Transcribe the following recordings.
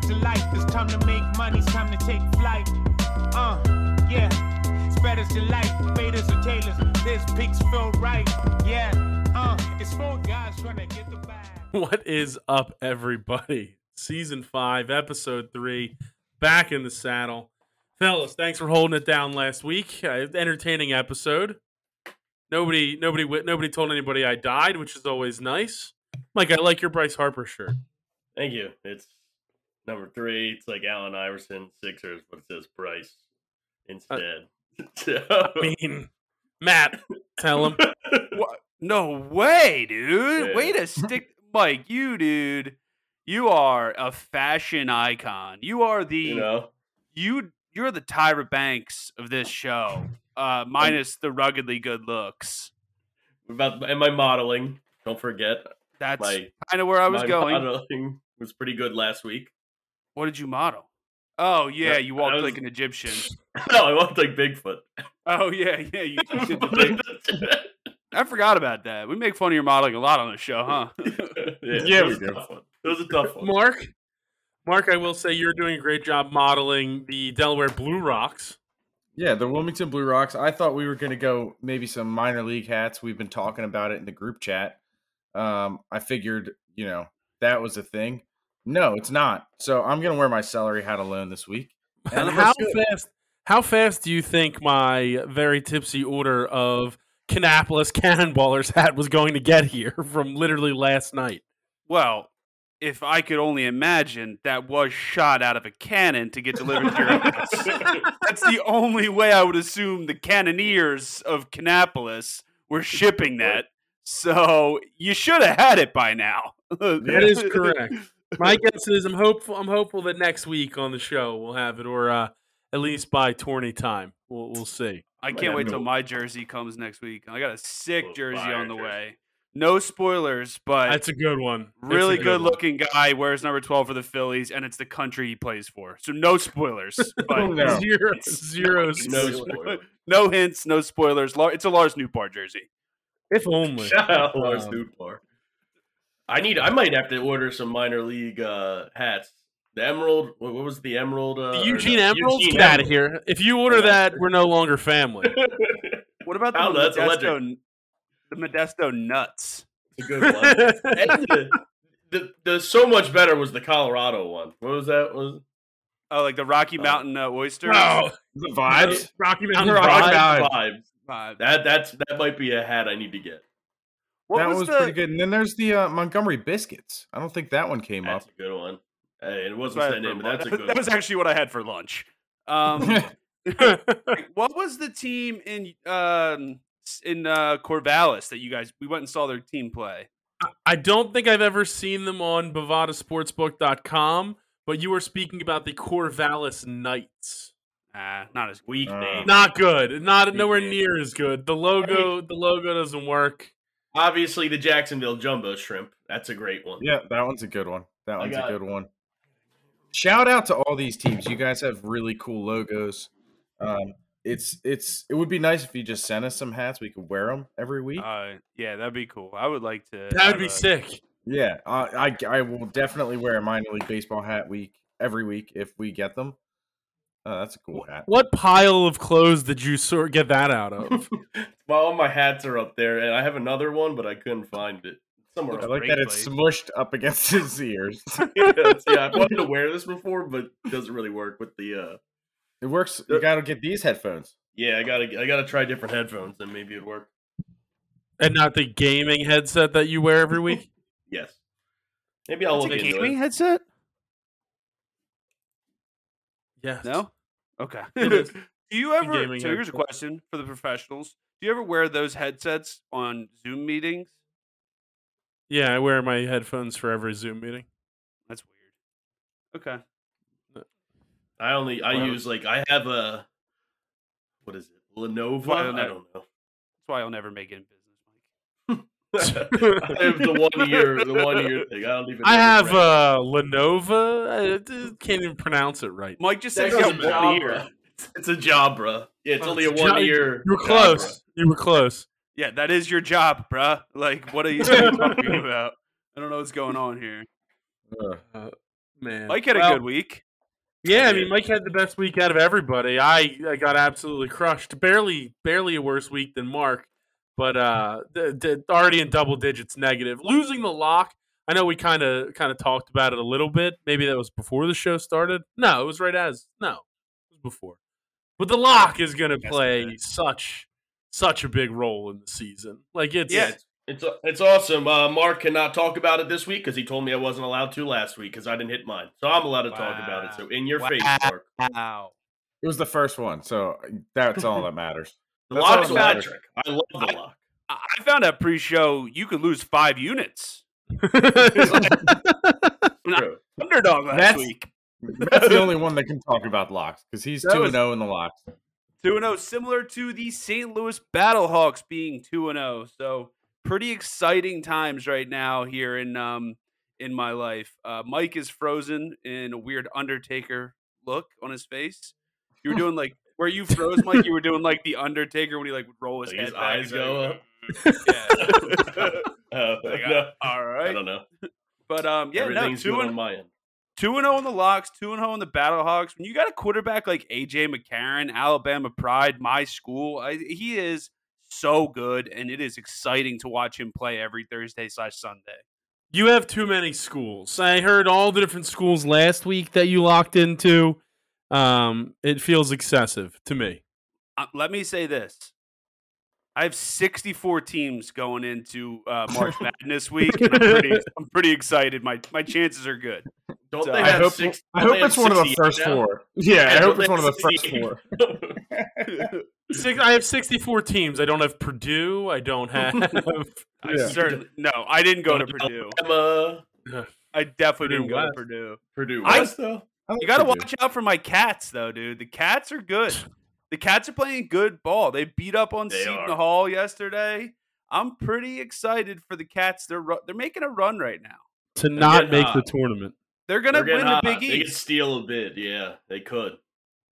purpose to life. It's time to make money, it's time to take flight. Yeah. Spreaders delight, faders or tailors. This pig's feel right. Yeah. It's four guys trying to get the bag. What is up, everybody? Season 5, Episode 3, back in the saddle. Fellas, thanks for holding it down last week. Entertaining episode. Nobody told anybody I died, which is always nice. Mike, I like your Bryce Harper shirt. Thank you. It's number 3. It's like Allen Iverson, Sixers, but it says Bryce instead. So. I mean, Matt, tell him. No way, dude. Yeah. Way to stick, Mike. You, dude, you are a fashion icon. You are the, you're the Tyra Banks of this show, minus the ruggedly good looks. And my modeling, don't forget. That's kind of where I was going. My modeling was pretty good last week. What did you model? Oh, yeah, you walked like an Egyptian. No, I walked like Bigfoot. Oh, yeah, you did the Bigfoot. I forgot about that. We make fun of your modeling a lot on the show, huh? Yeah, we do. It was a tough one. Mark, I will say you're doing a great job modeling the Delaware Blue Rocks. Yeah, the Wilmington Blue Rocks. I thought we were going to go maybe some minor league hats. We've been talking about it in the group chat. I figured, that was a thing. No, it's not. So I'm going to wear my celery hat alone this week. And how fast do you think my very tipsy order of Canapolis Cannonballers hat was going to get here from literally last night? Well, if I could only imagine, that was shot out of a cannon to get delivered to your house. That's the only way I would assume the cannoneers of Canapolis were shipping that. So you should have had it by now. That is correct. My guess is I'm hopeful that next week on the show we'll have it, or at least by tourney time. We'll see. I can't wait till my jersey comes next week. I got a sick jersey on the way. No spoilers, but that's a good one. Really good-looking guy wears number 12 for the Phillies, and it's the country he plays for. So no spoilers. But no. Zero spoilers. No hints, no spoilers. It's a Lars Nootbaar jersey. If only. Shout out Lars Nootbaar. I might have to order some minor league hats. The Emerald. What was the Emerald? The Eugene Emeralds. Get out of here! If you order that, we're no longer family. What about the Modesto Nuts? It's a good one. And the so much better was the Colorado one. What was that? Oh, like the Rocky Mountain oysters. Oh, the vibes. Rocky Mountain vibes. That might be a hat I need to get. That was pretty good. And then there's the Montgomery Biscuits. I don't think that one came up. That's a good one. Hey, it wasn't that name, but that's a good one. That was actually what I had for lunch. What was the team in Corvallis that you guys, we went and saw their team play? I don't think I've ever seen them on bovadasportsbook.com, but you were speaking about the Corvallis Knights. Not as weak name. Not good. Not nowhere near as good. The logo doesn't work. Obviously, the Jacksonville Jumbo Shrimp. That's a great one. Yeah, that one's a good one. Shout out to all these teams. You guys have really cool logos. It would be nice if you just sent us some hats. We could wear them every week. Yeah, that'd be cool. I would like to. That would be sick. Yeah, I will definitely wear a minor league baseball hat every week if we get them. That's a cool hat. What pile of clothes did you get that out of? Well, all my hats are up there, and I have another one, but I couldn't find it. Somewhere I like that place. It's smushed up against his ears. Yeah, I've wanted to wear this before, but it doesn't really work with the. It works. You got to get these headphones. Yeah, I gotta try different headphones, and maybe it'd work. And not the gaming headset that you wear every week. Yes. Maybe I'll look into it. A gaming headset. Yes. No? Okay. Do you ever, here's a question for the professionals. Do you ever wear those headsets on Zoom meetings? Yeah, I wear my headphones for every Zoom meeting. That's weird. Okay. I have a, what is it? Lenovo? I don't know. That's why I'll never make it in business, Mike. I have the one year thing. I don't even know. I have Lenovo. I can't even pronounce it right. Mike just said Jabra. It's a Jabra. Yeah, it's only a one-year. You were close. Jabra. Yeah, that is your job, bruh. Like, what are you talking about? I don't know what's going on here. Man, Mike had a good week. Yeah, I mean, Mike had the best week out of everybody. I got absolutely crushed. Barely a worse week than Mark, but already in double digits negative. Losing the lock, I know we kind of talked about it a little bit. Maybe that was before the show started. No, it was it was before. But the lock is going to play such a big role in the season. Like it's awesome. Mark cannot talk about it this week because he told me I wasn't allowed to last week because I didn't hit mine. So I'm allowed to talk about it. So in your face, Mark. Wow. It was the first one, so that's all that matters. The lock's electric. I love the lock. I found out pre-show you could lose 5 units. Underdog last week. That's the only one that can talk about locks because he's 2-0 in the locks. 2-0, similar to the St. Louis Battlehawks being 2-0. So pretty exciting times right now here in my life. Mike is frozen in a weird Undertaker look on his face. You were doing like where you froze, Mike. You were doing like the Undertaker when he like would roll his head back. His eyes go up. Yeah. All right. I don't know. But everything's good on my end. 2-0 in the locks, 2-0 in the Battlehawks. When you got a quarterback like A.J. McCarron, Alabama pride, my school, he is so good, and it is exciting to watch him play every Thursday/Sunday. You have too many schools. I heard all the different schools last week that you locked into. It feels excessive to me. Let me say this. I have 64 teams going into March Madness week. And I'm pretty excited. My chances are good. Don't so, they have I hope, six, I hope it's one of the first four. Yeah, I hope it's one of the first four. I have 64 teams. I don't have Purdue. I don't have. I didn't go to Purdue. I definitely didn't go to Purdue. Purdue West, though. You got to watch out for my Cats, though, dude. The Cats are good. The Cats are playing good ball. They beat up on Seton Hall yesterday. I'm pretty excited for the Cats. They're making a run right now. To not make the tournament. They're going to win the Big East. They could steal a bid. Yeah, they could.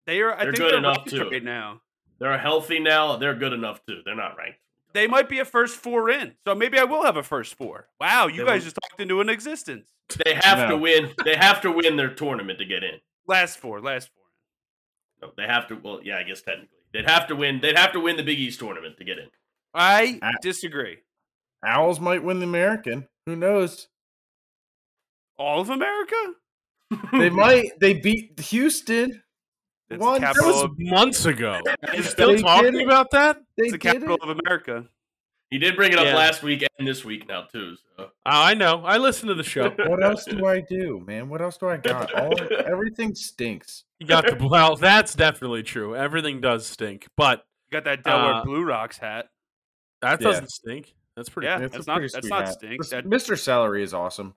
They're good enough to right now. They're healthy now. They're good enough too. They're not ranked. They might be a first four in. So maybe I will have a first four. Wow, you guys just talked into an existence. They have to win. They have to win their tournament to get in. Last four. No, they have to. Well, yeah, I guess technically they'd have to win. They'd have to win the Big East tournament to get in. I disagree. Owls might win the American. Who knows? All of America? They might. They beat Houston. That was months ago. You're still talking about that? It's the capital of America. He did bring it up last week and this week now, too. So. Oh, I know. I listen to the show. What else do I do, man? What else do I got? Everything stinks. You got the well. That's definitely true. Everything does stink. But you got that Delaware Blue Rocks hat. That doesn't stink. That's pretty. Yeah, that's not stink. Mr. Salary is awesome.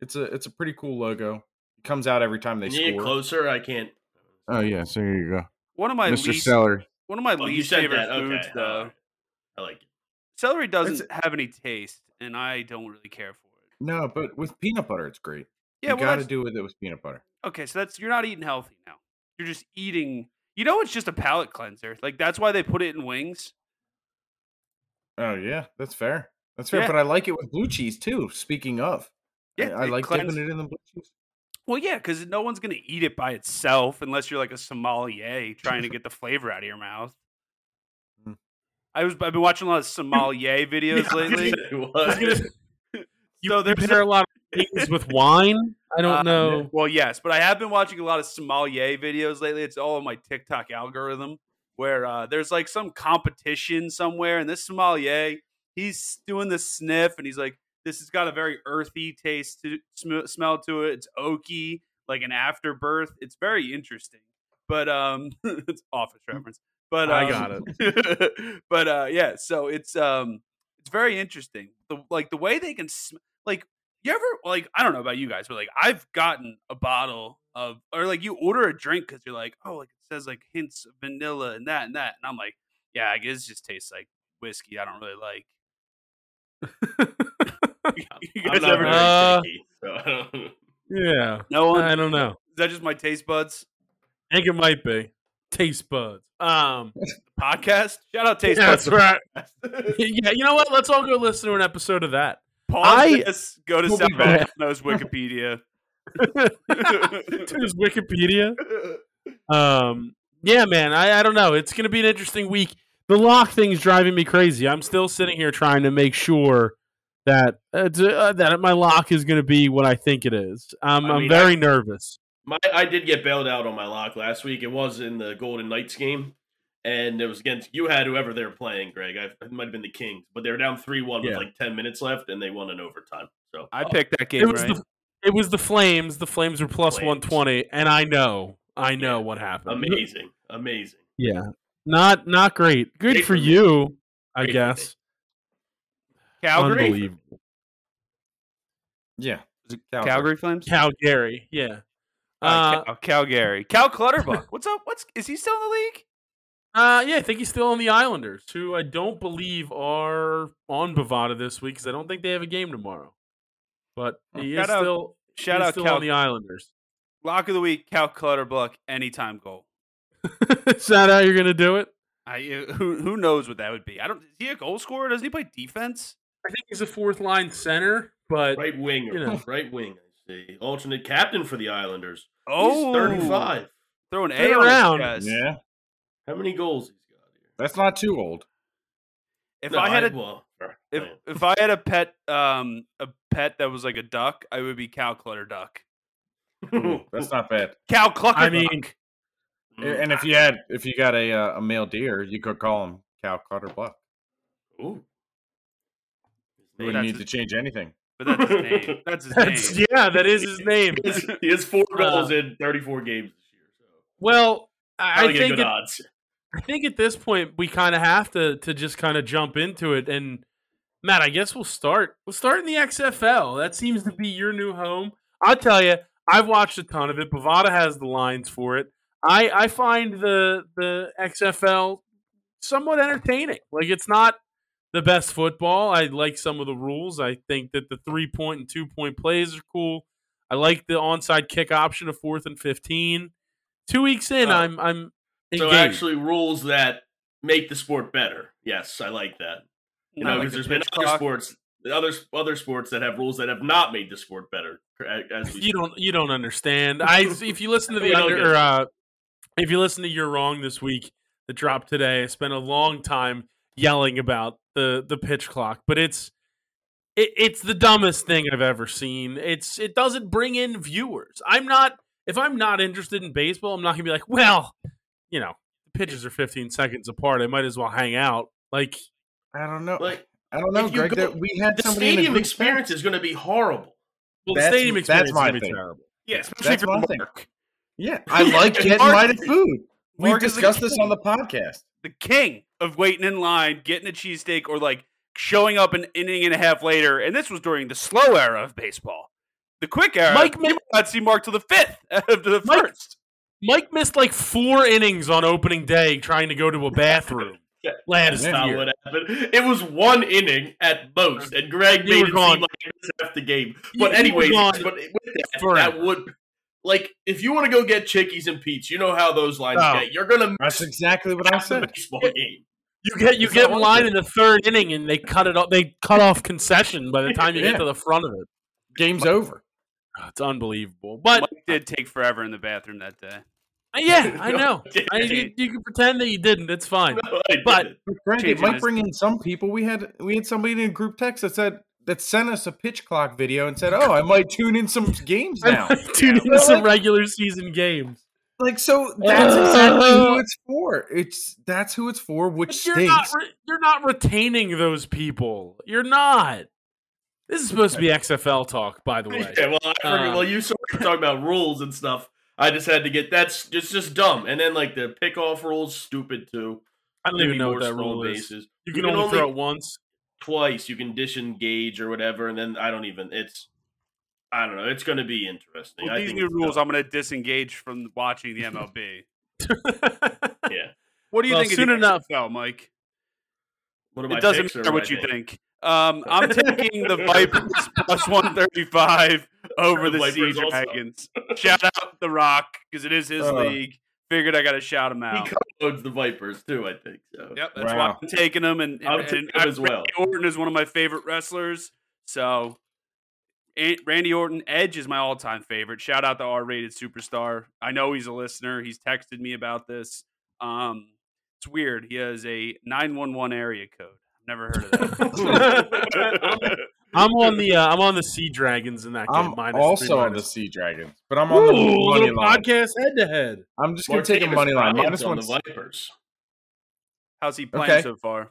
It's a pretty cool logo. It comes out every time they score. You need closer. I can't. Oh yeah, so here you go. One of my least favorite foods, though. I like it. Celery doesn't have any taste, and I don't really care for it. No, but with peanut butter, it's great. Yeah, you got to do with it with peanut butter. Okay, so you're not eating healthy now. You're just eating. You know, it's just a palate cleanser. Like that's why they put it in wings. Oh yeah, that's fair. That's fair. Yeah. But I like it with blue cheese too. Speaking of, yeah, I like dipping it in the blue cheese. Well, yeah, because no one's going to eat it by itself unless you're like a sommelier trying to get the flavor out of your mouth. I've been watching a lot of sommelier videos lately. You pair a lot of things with wine? I don't know. Well, yes, but I have been watching a lot of sommelier videos lately. It's all on my TikTok algorithm where there's like some competition somewhere, and this sommelier, he's doing the sniff, and he's like, this has got a very earthy taste to smell to it. It's oaky, like an afterbirth. It's very interesting, but it's Office reference. But I got it. But yeah, so it's very interesting. The way they can I don't know about you guys, but like I've gotten a bottle of or like you order a drink because you're like oh like it says like hints of vanilla and that and I'm like yeah I guess it just tastes like whiskey. I don't really like. You guys ever picky, so. Yeah. No one? I don't know. Is that just my taste buds? I think it might be. Taste buds. Podcast? Shout out Taste Buds. That's right. Yeah, you know what? Let's all go listen to an episode of that. Pause this, go to South Knows Wikipedia. to his Wikipedia. Yeah, man, I don't know. It's going to be an interesting week. The lock thing is driving me crazy. I'm still sitting here trying to make sure that that my lock is going to be what I think it is. I'm very nervous. I did get bailed out on my lock last week. It was in the Golden Knights game, and it was against you had whoever they were playing, Greg. It might have been the Kings, but they were down 3-1 with like 10 minutes left, and they won in overtime. So I picked that game. It was the Flames. The Flames were plus 120, and I know what happened. Amazing. Yeah, not great. Good for you, I guess. Calgary? Unbelievable. Yeah. Is it Calgary Flames? Calgary, yeah. Calgary. Cal Clutterbuck. What's up? Is he still in the league? Yeah, I think he's still on the Islanders, who I don't believe are on Bovada this week because I don't think they have a game tomorrow. But he's still on the Islanders. Lock of the week, Cal Clutterbuck, anytime goal. Is that how you're going to do it? Who knows what that would be? Is he a goal scorer? Doesn't he play defense? I think he's a fourth line center, but right winger. Right wing. The alternate captain for the Islanders. Oh, he's 35. Throw an A around. Yeah. How many goals he's got here? That's not too old. If I had a pet that was like a duck, I would be Cal Clutterduck. Ooh, that's not bad. Cal Clutterduck. I mean, and if you got a male deer, you could call him Cal Clutterbuck. Ooh. You wouldn't need to change anything. But that's his name. Yeah, that is his name. He has 4 goals in 34 games this year. So. Well, I think at this point we kind of have to just kind of jump into it. And Matt, I guess we'll start in the XFL. That seems to be your new home. I'll tell you, I've watched a ton of it. Bovada has the lines for it. I find the XFL somewhat entertaining. Like, it's not the best football. I like some of the rules. I think that the 3-point and 2-point plays are cool. I like the onside kick option of 4th and 15. 2 weeks in, I'm engaged. So actually rules that make the sport better. Yes, I like that. You know, because there's been other sports that have rules that have not made the sport better. You don't understand. If you listen to if you listen to You're Wrong this week, the drop today, I spent a long time yelling about the pitch clock, but it's the dumbest thing I've ever seen. It doesn't bring in viewers. If I'm not interested in baseball, I'm not gonna be like, well, you know, pitches are 15 seconds apart. I might as well hang out. Like, I don't know. Greg, we had the stadium experience is going to be horrible. Well, the stadium experience is going to be terrible. Yeah, especially for Mark. Yeah, I like getting lighted food. We've discussed this on the podcast. The king of waiting in line, getting a cheesesteak, or like showing up an inning and a half later. And this was during the slow era of baseball. The quick era, Mike might not see Mark till the 5th after the first. Mike missed like 4 innings on opening day trying to go to a bathroom. That's not what happened. It was 1 inning at most, and Greg made it seem like it was half the game. But anyways, Like, if you want to go get Chickies and Pete's, you know how those lines get. You're gonna. That's exactly what I said. Baseball game. You get in line in the 3rd inning, and they cut it off. They cut off concession by the time you get to the front of it. Game's over. It's unbelievable. But Mike did take forever in the bathroom that day. Yeah, I know. You can pretend that you didn't. It's fine. No, but Greg, it might bring in some people. We had somebody in a group text that said. That sent us a pitch clock video and said, "Oh, I might tune in some games now. Some regular season games." Like, so that's exactly who it's for. That's who it's for. Which you're stinks. You're not retaining those people. You're not. This is supposed to be XFL talk, by the way. Yeah, well, you sort of talking about rules and stuff. I just had to get that's just dumb. And then like the pickoff rule's stupid too. I don't even know what that rule is. You can only throw it once. Twice you can disengage or whatever, and then I don't know. It's going to be interesting. With these new rules, I'm going to disengage from watching the MLB. Yeah. What do you think? Soon enough, Mike. It doesn't matter what you think. I'm taking the Vipers plus 135 over the Sea Dragons. Shout out The Rock because it is his league. Figured I got to shout him out. He co-owns the Vipers too, I think. So. Yep, that's why I'm taking him, and I'm taking him as well. Randy Orton is one of my favorite wrestlers, so Randy Orton. Edge is my all-time favorite. Shout out to R-Rated Superstar. I know he's a listener. He's texted me about this. It's weird. He has a 911 area code. Never heard of that. I'm on the Sea Dragons in that game. I'm also on the Sea Dragons, but I'm on the money line. Podcast head to head. I'm just going to take a money line. On the Vipers. How's he playing so far?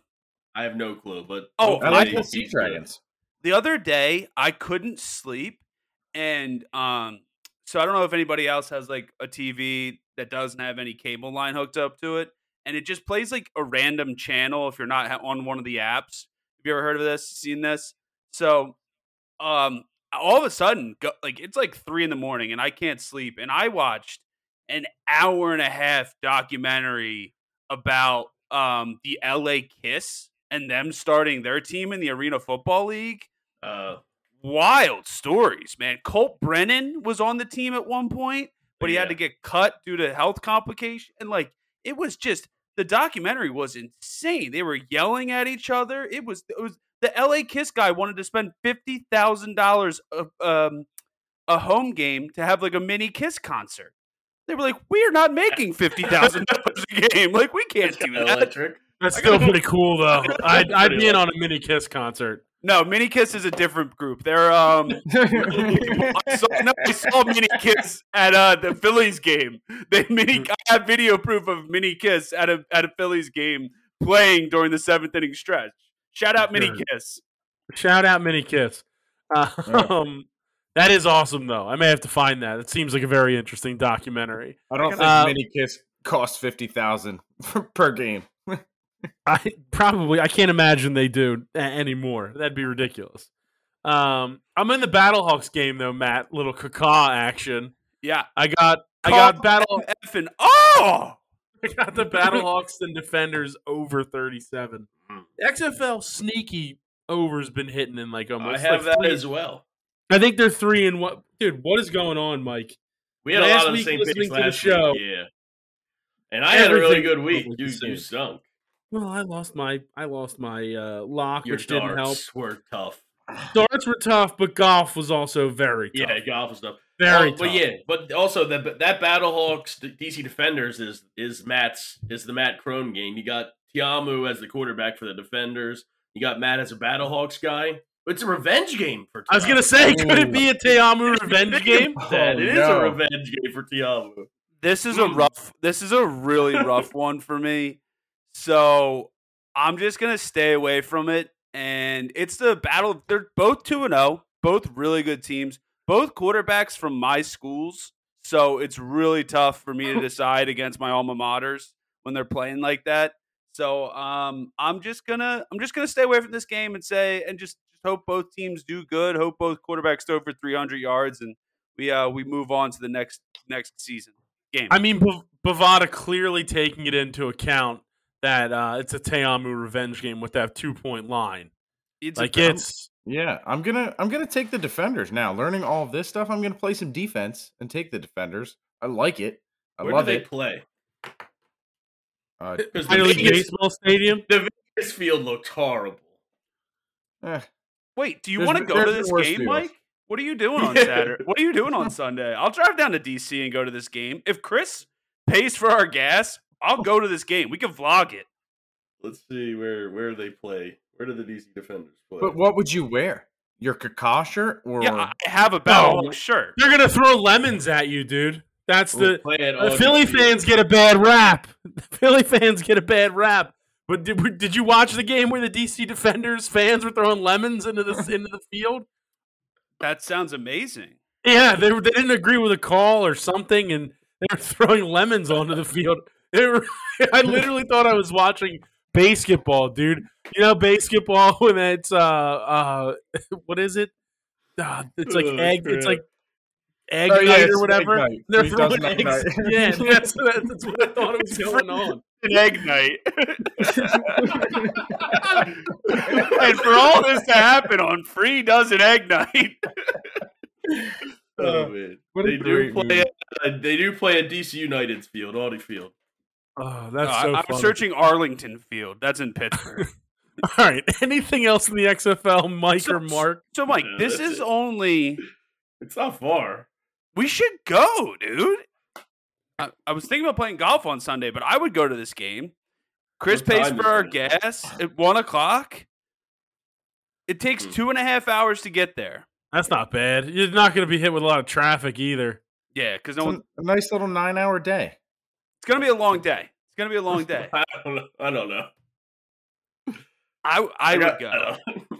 I have no clue, but I like the Sea Dragons. The other day, I couldn't sleep, and so I don't know if anybody else has like a TV that doesn't have any cable line hooked up to it, and it just plays like a random channel if you're not on one of the apps. Have you ever heard of this? Seen this? So, all of a sudden, it's like 3 a.m, and I can't sleep, and I watched an 1.5-hour documentary about the LA Kiss and them starting their team in the Arena Football League. Wild stories, man. Colt Brennan was on the team at one point, but he had to get cut due to health complications. And like, it was just, the documentary was insane. They were yelling at each other. It was the LA Kiss guy wanted to spend $50,000 a home game to have like a mini Kiss concert. They were like, we're not making $50,000 a game. Like, we can't do that. Electric. That's still pretty cool, though. I'd be in on a Mini Kiss concert. No, Mini Kiss is a different group. They're I saw Mini Kiss at the Phillies game. I have video proof of Mini Kiss at a Phillies game playing during the 7th inning stretch. Shout out Mini Kiss. Shout out Mini Kiss. That is awesome, though. I may have to find that. It seems like a very interesting documentary. I don't think Mini Kiss costs $50,000 per game. I can't imagine they do anymore. That'd be ridiculous. I'm in the Battlehawks game though, Matt. Little caca action. Yeah, I got Battle F and oh, I got the Battlehawks and Defenders over 37. XFL sneaky over's been hitting in like almost. I have like that three. As well. I think they're 3-1. Dude, what is going on, Mike? We had last a lot of the same picks last week. Yeah, and I had a really good week. You stunk. Well, I lost my lock, which didn't help. Darts were tough. Darts were tough, but golf was also very tough. Yeah, golf was tough. Very tough. But also that Battlehawks DC Defenders is the Matt Crone game. You got Tiamu as the quarterback for the Defenders. You got Matt as a Battlehawks guy. It's a revenge game for Tiamu. I was gonna say, could it be a Tiamu revenge game? It is a revenge game for Tiamu. This is a really rough one for me. So I'm just going to stay away from it. And it's the battle. They're both 2-0, both really good teams, both quarterbacks from my schools. So it's really tough for me to decide against my alma maters when they're playing like that. So I'm just going to stay away from this game and just hope both teams do good. Hope both quarterbacks throw for 300 yards and we move on to the next season game. I mean, Bovada clearly taking it into account that it's a Tiamu revenge game with that 2-point line. I'm gonna take the Defenders now. Learning all of this stuff, I'm gonna play some defense and take the Defenders. I like it. Where do they play? Minor League Baseball Stadium. The Vegas field looked horrible. Wait, do you want to go to this game, Mike? What are you doing on Saturday? What are you doing on Sunday? I'll drive down to DC and go to this game if Chris pays for our gas. I'll go to this game. We can vlog it. Let's see where they play. Where do the DC Defenders play? But what would you wear? Your caca shirt? Yeah, I have a Battlehawks shirt. They're going to throw lemons at you, dude. The Philly fans get a bad rap. The Philly fans get a bad rap. But did you watch the game where the DC Defenders fans were throwing lemons into the field? That sounds amazing. Yeah, they didn't agree with a call or something, and they were throwing lemons onto the field. I literally thought I was watching basketball, dude. You know, basketball when it's what is it? It's like egg. It's like egg night or whatever. They're throwing eggs. Night. Yeah, that's what I thought was going on. An egg night. And for all this to happen on free dozen egg night. Oh, man. They do play at DC United's field, Audi Field. Oh, that's so funny. I'm searching Arlington Field. That's in Pittsburgh. All right. Anything else in the XFL, Mike or Mark? So, Mike, no, this is it. Only... It's not far. We should go, dude. I was thinking about playing golf on Sunday, but I would go to this game. Chris pays for our gas at 1 o'clock. It takes 2.5 hours to get there. That's not bad. You're not going to be hit with a lot of traffic either. Yeah, because a nice little 9-hour day. It's going to be a long day. It's going to be a long day. I don't know. I would go.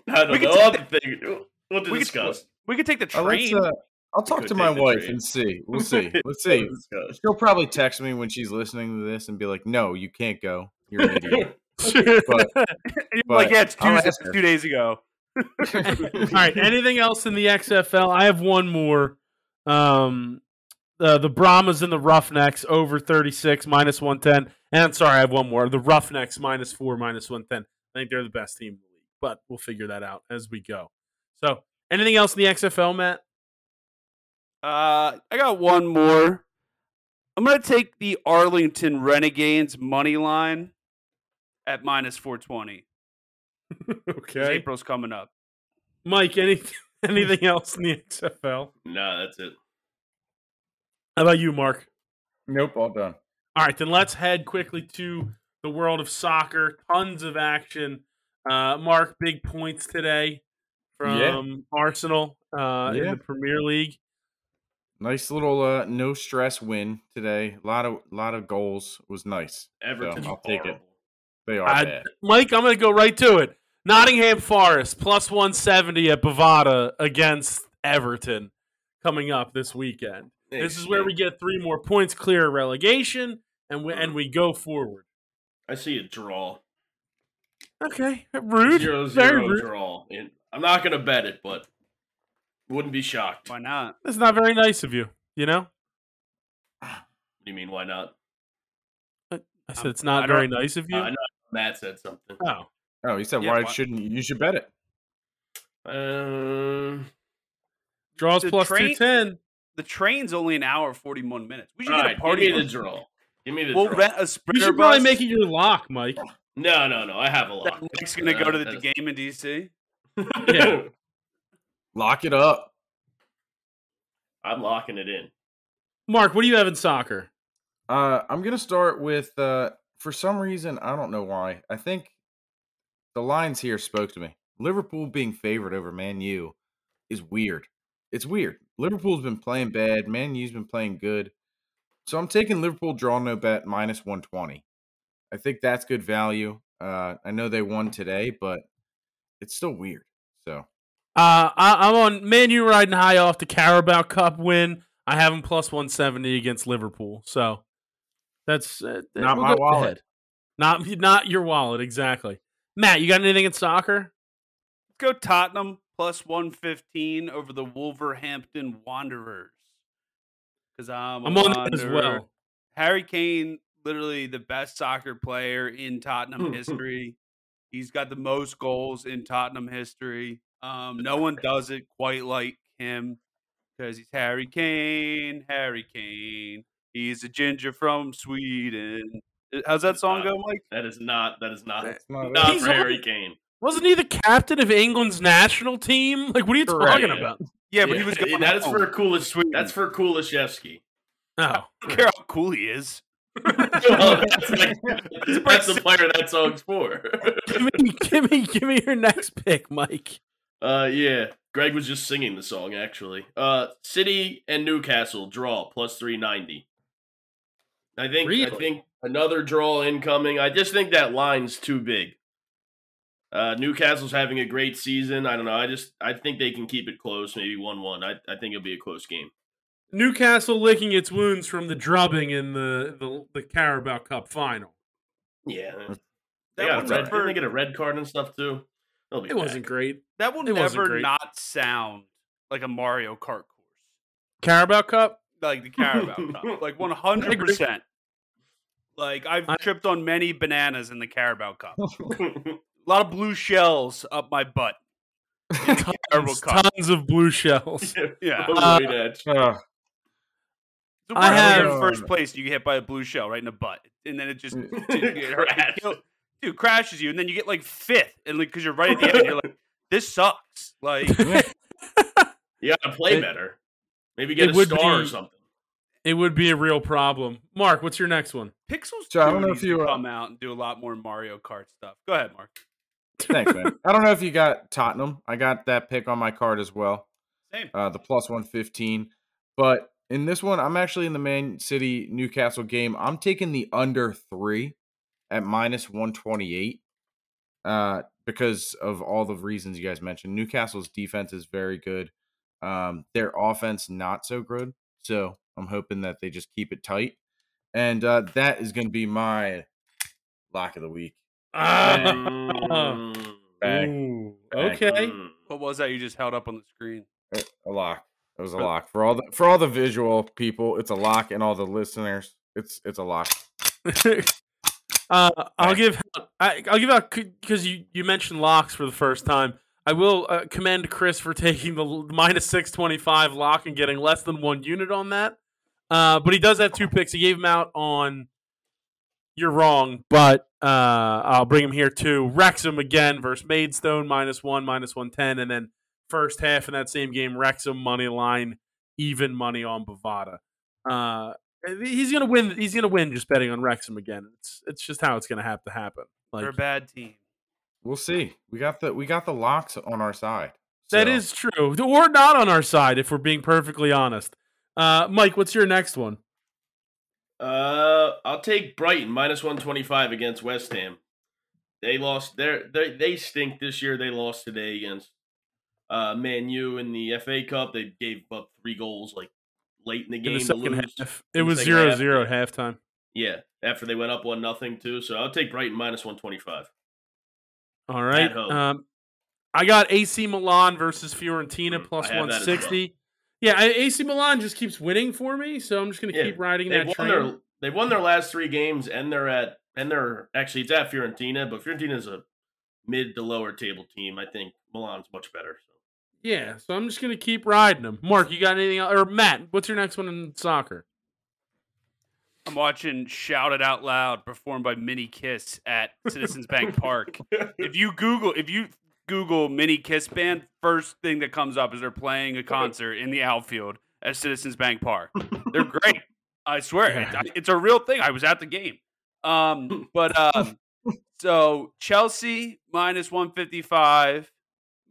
I don't know. We'll discuss. We could take the train. I'll talk to my wife and see. We'll see. Let's see. She'll probably text me when she's listening to this and be like, "No, you can't go. You're an idiot." It's Tuesday. It's 2 days ago. All right. Anything else in the XFL? I have one more. The Brahmas and the Roughnecks over 36 minus 110. And I'm sorry, I have one more. The Roughnecks minus 4 minus 110. I think they're the best team in the league, but we'll figure that out as we go. So, anything else in the XFL, Matt? I got one more. I'm going to take the Arlington Renegades money line at minus 420. Okay. April's coming up. Mike, anything else in the XFL? No, that's it. How about you, Mark? Nope, all done. All right, then let's head quickly to the world of soccer. Tons of action. Mark, big points today from Arsenal in the Premier League. Nice little no stress win today. A lot of goals was nice. Everton, so I'll take it. They are bad. Mike, I'm going to go right to it. Nottingham Forest plus 170 at Bovada against Everton coming up this weekend. This is where we get 3 more points clear of relegation and we go forward. I see a draw. Okay, rude. 0-0 draw. And I'm not going to bet it, but. Wouldn't be shocked. Why not? That's not very nice of you, you know? What do you mean, why not? I said it's not very nice of you? I know Matt said something. Oh, he said why shouldn't you? You should bet it. Draws plus 210. The train's only an hour and 41 minutes. We should get a party. Give me the draw. We'll rent a sprinter bus. You should probably make it your lock, Mike. No. I have a lock. Mike's going to go to the game in D.C.? Yeah. Lock it up. I'm locking it in. Mark, what do you have in soccer? I'm going to start with, for some reason, I don't know why. I think the lines here spoke to me. Liverpool being favored over Man U is weird. It's weird. Liverpool's been playing bad. Man U's been playing good. So I'm taking Liverpool draw no bet minus 120. I think that's good value. I know they won today, but it's still weird. So. I'm on Man U riding high off the Carabao Cup win. I have him plus 170 against Liverpool. So that's not my wallet. Ahead. Not your wallet, exactly. Matt, you got anything in soccer? Let's go Tottenham plus 115 over the Wolverhampton Wanderers. Because I'm on that as well. Harry Kane, literally the best soccer player in Tottenham history. He's got the most goals in Tottenham history. No one does it quite like him because he's Harry Kane. Harry Kane. He's a ginger from Sweden. How's that song go, Mike? That is not for Harry Kane. Wasn't he the captain of England's national team? Like, what are you talking about? Yeah, but he was going that home. Is for Coolish Sweden. That's for Kulishevsky. Oh, I don't care how cool he is. Well, that's the player that song's for. give me your next pick, Mike. Yeah. Greg was just singing the song, actually. City and Newcastle draw plus 390. I think another draw incoming. I just think that line's too big. Newcastle's having a great season. I don't know. I think they can keep it close, maybe 1-1. I think it'll be a close game. Newcastle licking its wounds from the drubbing in the Carabao Cup final. Yeah. Didn't they get a red card and stuff too? It wasn't great. That will never not sound like a Mario Kart course. Carabao Cup? Like the Carabao Cup. Like 100%. Like I've tripped on many bananas in the Carabao Cup. A lot of blue shells up my butt. Tons of blue shells. Yeah. So I have first place. You get hit by a blue shell right in the butt. And then it just dude crashes you, and then you get like fifth, and like because you're right at the end, you're like, this sucks. Like, you gotta play better. Maybe get a star or something. It would be a real problem. Mark, what's your next one? Pixels 2 I don't know if you come out and do a lot more Mario Kart stuff. Go ahead, Mark. Thanks, man. I don't know if you got Tottenham. I got that pick on my card as well. Same. The plus 115. But in this one, I'm actually in the Man City Newcastle game. I'm taking the under 3 at minus 128 because of all the reasons you guys mentioned. Newcastle's defense is very good. Their offense, not so good. So I'm hoping that they just keep it tight. And that is going to be my lock of the week. Okay. What was that you just held up on the screen? A lock. It was a lock. For all the visual people, it's a lock, and all the listeners, it's a lock. I'll give out because you mentioned locks for the first time. I will commend Chris for taking the minus 625 lock and getting less than 1 unit on that. But he does have 2 picks. He gave him out on You're Wrong, but I'll bring him here too. Wrexham again versus Maidstone, minus 110. And then first half in that same game, Wrexham money line, even money on Bovada. He's going to win just betting on Wrexham again. It's just how it's going to have to happen. Like, they're a bad team. We'll see. We got the locks on our side. So. That is true. Or not on our side, if we're being perfectly honest. Mike, what's your next one? I'll take Brighton, minus 125 against West Ham. They lost. They stink this year. They lost today against Man U in the FA Cup. They gave up 3 goals like late in the game. In the second half. It was 0-0 at halftime. Yeah, after they went up 1-0 too. So I'll take Brighton, minus 125. All right. I got AC Milan versus Fiorentina plus 160. Well. Yeah, AC Milan just keeps winning for me, so I'm just going to keep riding that train. They've won their last 3 games, and it's at Fiorentina, but Fiorentina's a mid to lower table team. I think Milan's much better. So. Yeah, so I'm just going to keep riding them. Mark, you got anything else? Or Matt, what's your next one in soccer? I'm watching Shout It Out Loud performed by Mini Kiss at Citizens Bank Park. If you Google Mini Kiss Band, first thing that comes up is they're playing a concert in the outfield at Citizens Bank Park. They're great. I swear. It's a real thing. I was at the game. So Chelsea minus 155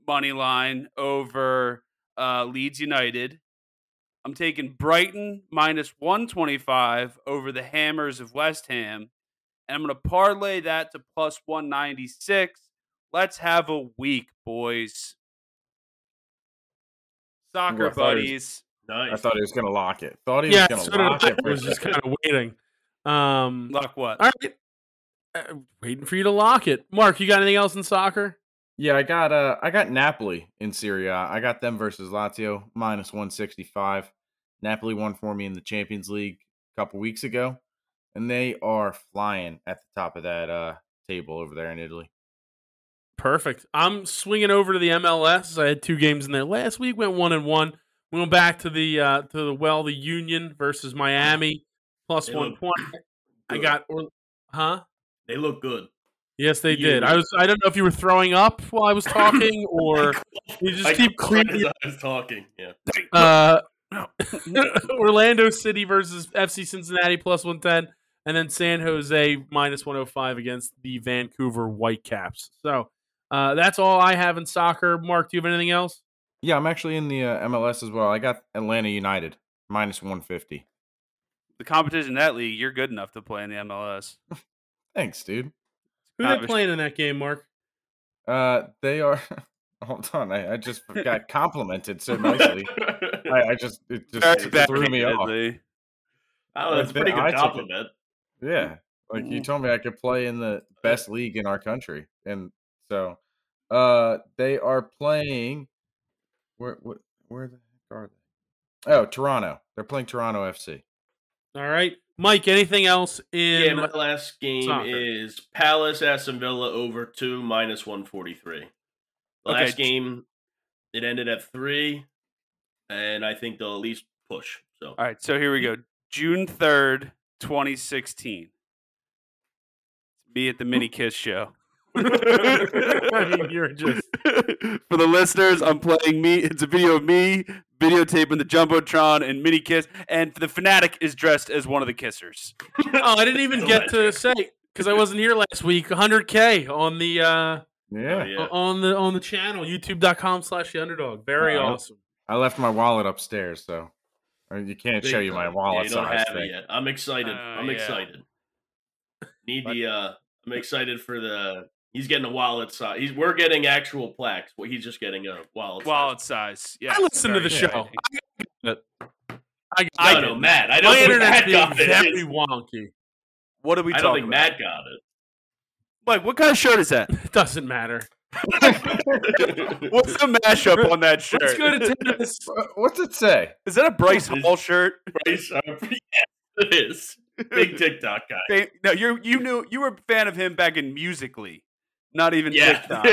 money line over Leeds United. I'm taking Brighton minus 125 over the Hammers of West Ham. And I'm going to parlay that to plus 196. Let's have a week, boys. Soccer buddies. Nice. I thought he was going to lock it. I was just kind of waiting. Lock what? All right. Waiting for you to lock it. Mark, you got anything else in soccer? Yeah, I got Napoli in Serie A. I got them versus Lazio, minus 165. Napoli won for me in the Champions League a couple weeks ago, and they are flying at the top of that table over there in Italy. Perfect. I'm swinging over to the MLS. I had 2 games in there last week. Went 1-1. We went back to the Union versus Miami, plus 120. I got They look good. Yes, they did. I don't know if you were throwing up while I was talking, or you just keep cleaning. I was talking. Yeah. Orlando City versus FC Cincinnati plus 110, and then San Jose minus 105 against the Vancouver Whitecaps. So that's all I have in soccer. Mark, do you have anything else? Yeah, I'm actually in the MLS as well. I got Atlanta United minus 150. The competition in that league, you're good enough to play in the MLS. Thanks, dude. Who are they playing in that game, Mark? They are. Hold on, I just got complimented so nicely. It just threw me off. Oh, that's a pretty good compliment. Yeah, like you told me I could play in the best league in our country, and so they are playing. Where the heck are they? Oh, Toronto. They're playing Toronto FC. All right. Mike, anything else in my last game soccer? Is Palace Aston Villa over 2 minus 143. Last game, it ended at 3, and I think they'll at least push. So, all right, so here we go. June 3rd, 2016. be at the Mini Kiss show. You're just... For the listeners, I'm playing me. It's a video of me videotaping the Jumbotron and Mini Kiss, and the Fanatic is dressed as one of the Kissers. Oh, I didn't even get to say, because I wasn't here last week. 100K on the on the channel, youtube.com/theunderdog. Very awesome. I left my wallet upstairs, so you can't show you my wallet. Yeah, you don't have it yet. I'm excited. I'm excited. Need the I'm excited for the. He's getting a wallet size. We're getting actual plaques. Well, he's just getting a wallet size. Wallet size. Yeah. I listened to the show. I know Matt. I don't think Matt got it. Wonky. What are we talking about? I don't think Matt got it. Like, what kind of shirt is that? It doesn't matter. What's the mashup on that shirt? Let's go to tennis. What's it say? Is that a Bryce Hall shirt? Bryce Harper. Yeah, it is. Big TikTok guy. No, you were a fan of him back in Musical.ly. Not even TikTok.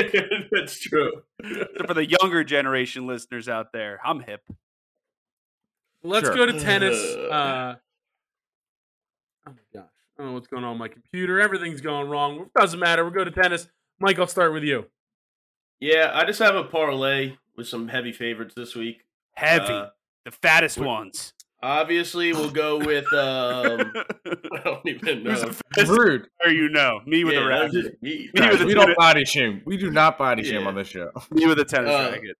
That's true. So for the younger generation listeners out there, I'm hip. Let's go to tennis. Oh, my gosh. I don't know what's going on with my computer. Everything's going wrong. It doesn't matter. We'll go to tennis. Mike, I'll start with you. Yeah, I just have a parlay with some heavy favorites this week. Heavy. The fattest ones. Obviously, we'll go with... I don't even know. Who's rude? Or me with a racket. We don't body shame. We do not body shame on this show. Me with a tennis racket.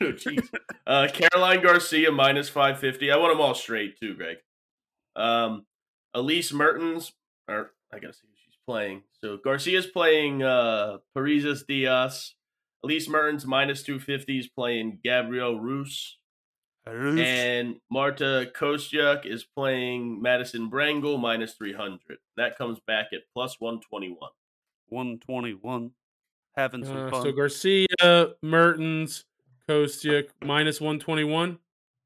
Oh, jeez. Caroline Garcia, -550. I want them all straight, too, Greg. Elise Mertens, or I gotta see who she's playing. So Garcia's playing Parisas Diaz. Elise Mertens -250 is playing Gabrielle Roos. And Marta Kostyuk is playing Madison Brangle -300. That comes back at +121. 121. Having some fun. So Garcia, Mertens, Kostyuk -121.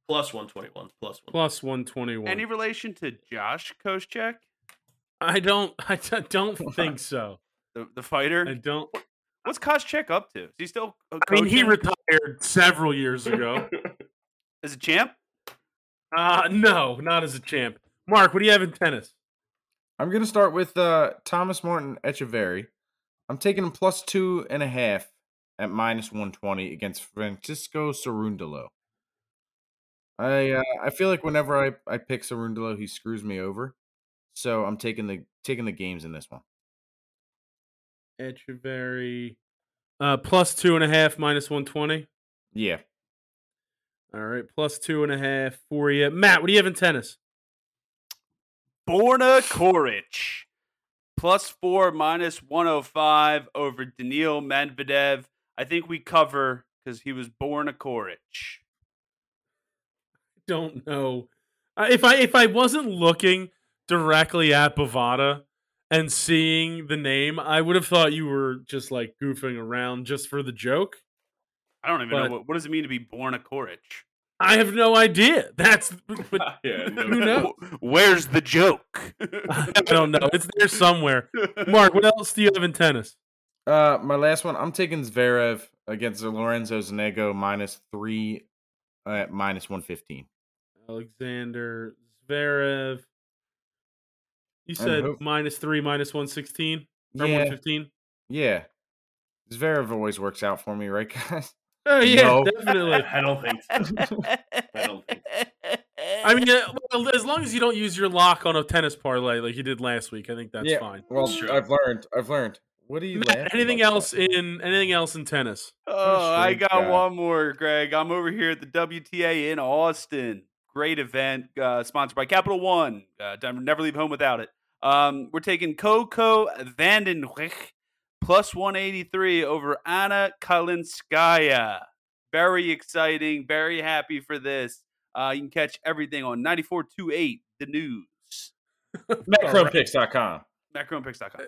+121. Any relation to Josh Koscheck? I don't think so. The fighter? I don't. What's Koscheck up to? Is he still a coach? I mean, he retired several years ago. As a champ? No, not as a champ. Mark, what do you have in tennis? I'm going to start with Thomas Martin Echeverry. I'm taking him +2.5 at -120 against Francisco Cerundolo. I feel like whenever I pick Cerundolo, he screws me over. So I'm taking the games in this one. Echeverry, +2.5, -120. Yeah. All right, +2.5 for you, Matt. What do you have in tennis? Borna Koric, +4, -105 over Daniil Medvedev. I think we cover because he was Borna Koric. Don't know if I wasn't looking directly at Bovada and seeing the name, I would have thought you were just like goofing around just for the joke. I don't even know what does it mean to be Borna Koric. I have no idea. Who knows? Where's the joke? I don't know. It's there somewhere. Mark, what else do you have in tennis? My last one. I'm taking Zverev against Lorenzo Sonego -3 at -115. Alexander Zverev. You said -3, -116 or 115? Yeah. Zverev always works out for me, right, guys? Oh, yeah, no. Definitely. I don't think so. I mean, as long as you don't use your lock on a tennis parlay like you did last week, I think that's fine. Well, sure. I've learned. What do you Matt, anything else in tennis? Oh, I got one more, Greg. I'm over here at the WTA in Austin. Great event sponsored by Capital One. Never leave home without it. We're taking Coco Vandenbrugge +183 over Anna Kalinskaya. Very exciting. Very happy for this. You can catch everything on 94.28 The News. MacronePicks.com. MacronePicks.com.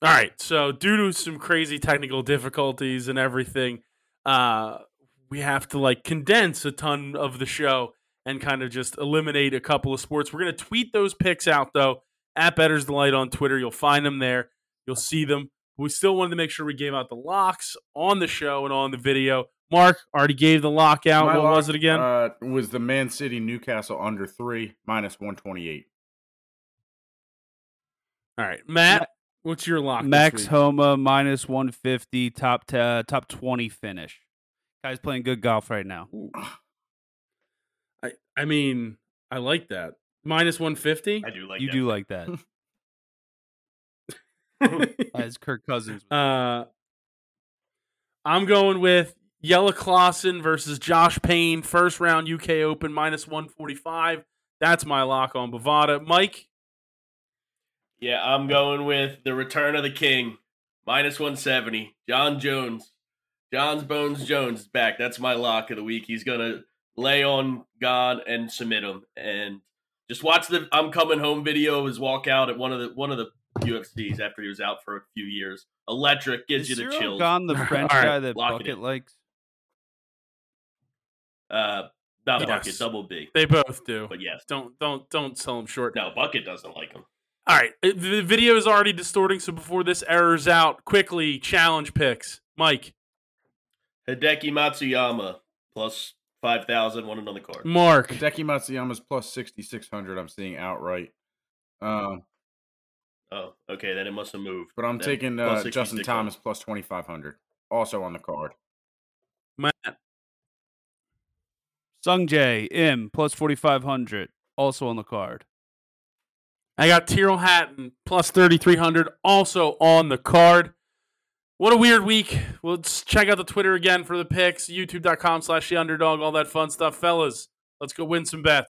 All right, so due to some crazy technical difficulties and everything, we have to condense a ton of the show and kind of just eliminate a couple of sports. We're going to tweet those picks out, though, at Better's Delight on Twitter. You'll find them there. You'll see them. We still wanted to make sure we gave out the locks on the show and on the video. Mark already gave the lock out. What was it again? Was the Man City Newcastle under 3, -128. All right, Matt. What's your lock? Max Homa minus 150, top 20 finish. Guy's playing good golf right now. Ooh. I mean, I like that. Minus 150? I do like that. You do like that. As Kirk Cousins. I'm going with Jelle Claassen versus Josh Payne, first round UK Open, minus 145. That's my lock on Bovada. Mike? Yeah, I'm going with the return of the king, minus 170. John Jones. John's Bones Jones is back. That's my lock of the week. He's going to lay on God and submit him. And just watch the I'm Coming Home video of his walkout at one of the UFCs after he was out for a few years. Electric gives you the chills. Is Gone the French guy that Bucket likes? Not yes. Bucket, Double B. They both do. But yes. Don't sell him short. No, Bucket doesn't like him. All right. The video is already distorting, so before this errors out, quickly, challenge picks. Mike. Hideki Matsuyama, plus 5,000, won it on the card. Mark. Hideki Matsuyama's plus 6,600, I'm seeing outright. Oh, okay, then it must have moved. But I'm taking Justin Thomas, plus 2,500, also on the card. Matt. Sungjae M, plus 4,500, also on the card. I got Tyrrell Hatton, plus 3,300, also on the card. What a weird week. We'll check out the Twitter again for the picks, youtube.com/theunderdog, all that fun stuff. Fellas, let's go win some bets.